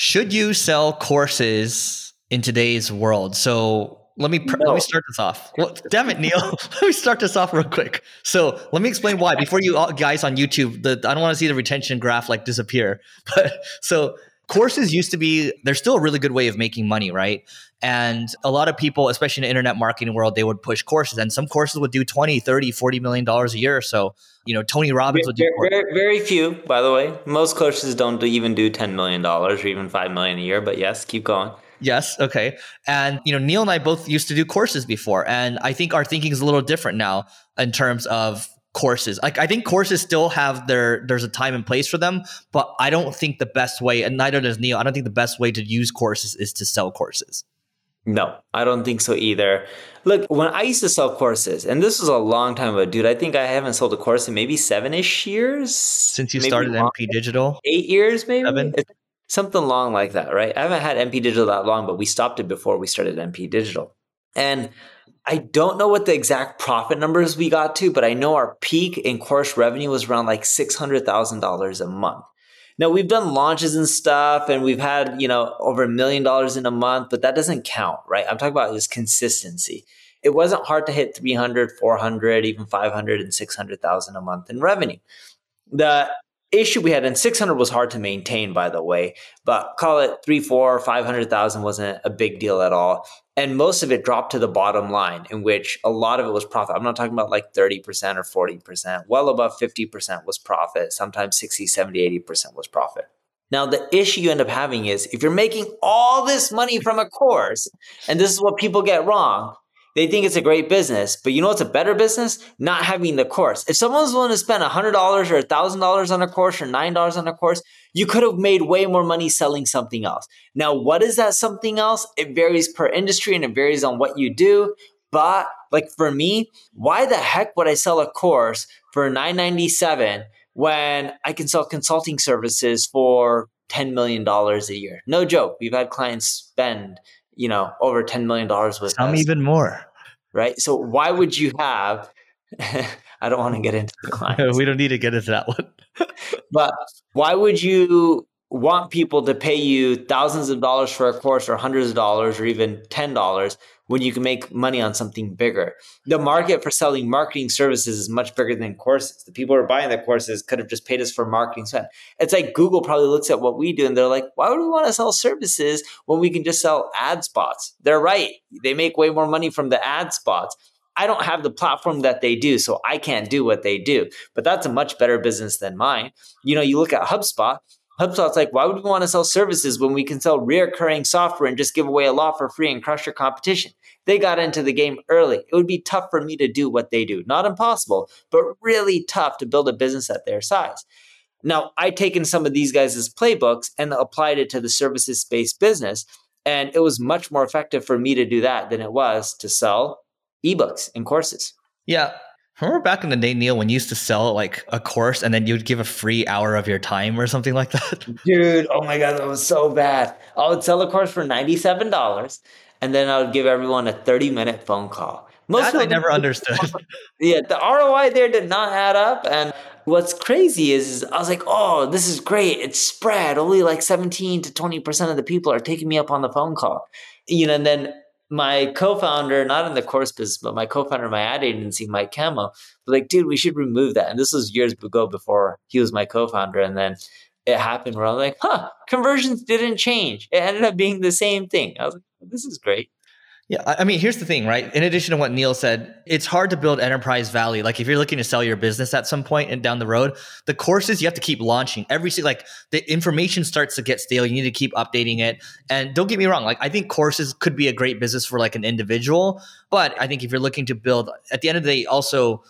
Should you sell courses in today's world? So let me start this off. Well, damn it, Neil. Let me start this off real quick. So let me explain why. Before you all guys on YouTube, I don't want to see the retention graph like disappear. But so courses used to be, they're still a really good way of making money, right? And a lot of people, especially in the internet marketing world, they would push courses, and some courses would do $20, $30, $40 million a year or so. You know, Tony Robbins would do courses. Very, very few, by the way. Most courses don't even do $10 million or even $5 million a year, but yes, keep going. Yes. Okay. And, you know, Neil and I both used to do courses before, and I think our thinking is a little different now in terms of courses. Like, I think courses still have there's a time and place for them, but I don't think the best way, and neither does Neil, I don't think the best way to use courses is to sell courses. No, I don't think so either. Look, when I used to sell courses, and this was a long time ago, dude, I think I haven't sold a course in maybe 7-ish years. Since you started MP Digital? 8 years, maybe? 7? Something long like that, right? I haven't had MP Digital that long, but we stopped it before we started MP Digital. And I don't know what the exact profit numbers we got to, but I know our peak in course revenue was around like $600,000 a month. Now, we've done launches and stuff, and we've had, you know, over $1 million in a month, but that doesn't count, right? I'm talking about just consistency. It wasn't hard to hit 300, 400, even 500 and 600,000 a month in revenue. The issue we had in 600 was hard to maintain, by the way, but call it 300,000, 400,000, 500,000 wasn't a big deal at all. And most of it dropped to the bottom line, in which a lot of it was profit. I'm not talking about like 30% or 40%. Well above 50% was profit. Sometimes 60, 70, 80% was profit. Now, the issue you end up having is if you're making all this money from a course, and this is what people get wrong, they think it's a great business, but you know what's a better business? Not having the course. If someone's willing to spend $100 or $1,000 on a course or $9 on a course, you could have made way more money selling something else. Now, what is that something else? It varies per industry and it varies on what you do. But like for me, why the heck would I sell a course for $997 when I can sell consulting services for $10 million a year? No joke. We've had clients spend, you know, over $10 million with some us. Even more. Right? So why would you have, I don't want to get into the clients. We don't need to get into that one. But why would you want people to pay you thousands of dollars for a course or hundreds of dollars or even $10 when you can make money on something bigger? The market for selling marketing services is much bigger than courses. The people who are buying the courses could have just paid us for marketing spend. It's like Google probably looks at what we do and they're like, why would we want to sell services when we can just sell ad spots? They're right. They make way more money from the ad spots. I don't have the platform that they do, so I can't do what they do. But that's a much better business than mine. You know, you look at HubSpot. HubSpot's like, why would we want to sell services when we can sell reoccurring software and just give away a lot for free and crush your competition? They got into the game early. It would be tough for me to do what they do. Not impossible, but really tough to build a business at their size. Now, I've taken some of these guys' playbooks and applied it to the services-based business, and it was much more effective for me to do that than it was to sell ebooks and courses. Yeah. I remember back in the day, Neil, when you used to sell like a course and then you'd give a free hour of your time or something like that? Dude, oh my God, that was so bad. I would sell a course for $97 and then I would give everyone a 30-minute phone call. Most that I never understood. Yeah, the ROI there did not add up. And what's crazy is I was like, oh, this is great. It's spread. Only like 17 to 20% of the people are taking me up on the phone call. You know, and then my co-founder, not in the course business, but my co-founder of my ad agency, Mike Camo, like, dude, we should remove that. And this was years ago before he was my co-founder. And then it happened where I was like, conversions didn't change. It ended up being the same thing. I was like, this is great. Yeah. I mean, here's the thing, right? In addition to what Neil said, it's hard to build enterprise value. Like if you're looking to sell your business at some point and down the road, the courses, you have to keep launching every single, like the information starts to get stale. You need to keep updating it. And don't get me wrong. Like I think courses could be a great business for like an individual, but I think if you're looking to build at the end of the day, also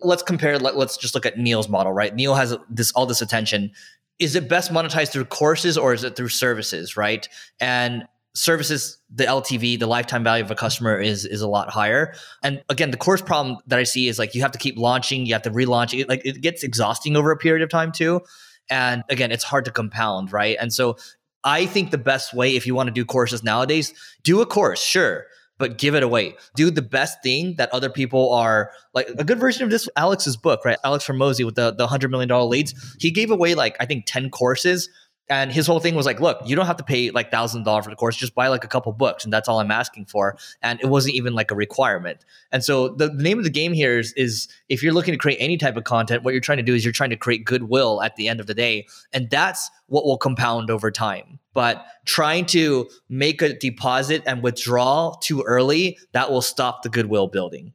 let's compare, let's just look at Neil's model, right? Neil has all this attention. Is it best monetized through courses or is it through services? Right. And services, the LTV, the lifetime value of a customer is a lot higher. And again, the course problem that I see is like you have to keep launching, you have to relaunch it. Like it gets exhausting over a period of time too. And again, it's hard to compound, right? And so I think the best way, if you want to do courses nowadays, do a course, sure, but give it away. Do the best thing that other people are, like a good version of this, Alex's book, right? Alex Hormozi with the $100 million leads. He gave away like, I think 10 courses And his whole thing was like, look, you don't have to pay like $1,000 for the course, just buy like a couple books. And that's all I'm asking for. And it wasn't even like a requirement. And so the name of the game here is if you're looking to create any type of content, what you're trying to do is you're trying to create goodwill at the end of the day. And that's what will compound over time. But trying to make a deposit and withdraw too early, that will stop the goodwill building.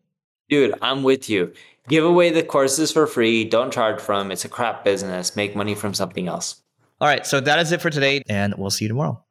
Dude, I'm with you. Give away the courses for free. Don't charge for them. It's a crap business. Make money from something else. All right, so that is it for today, and we'll see you tomorrow.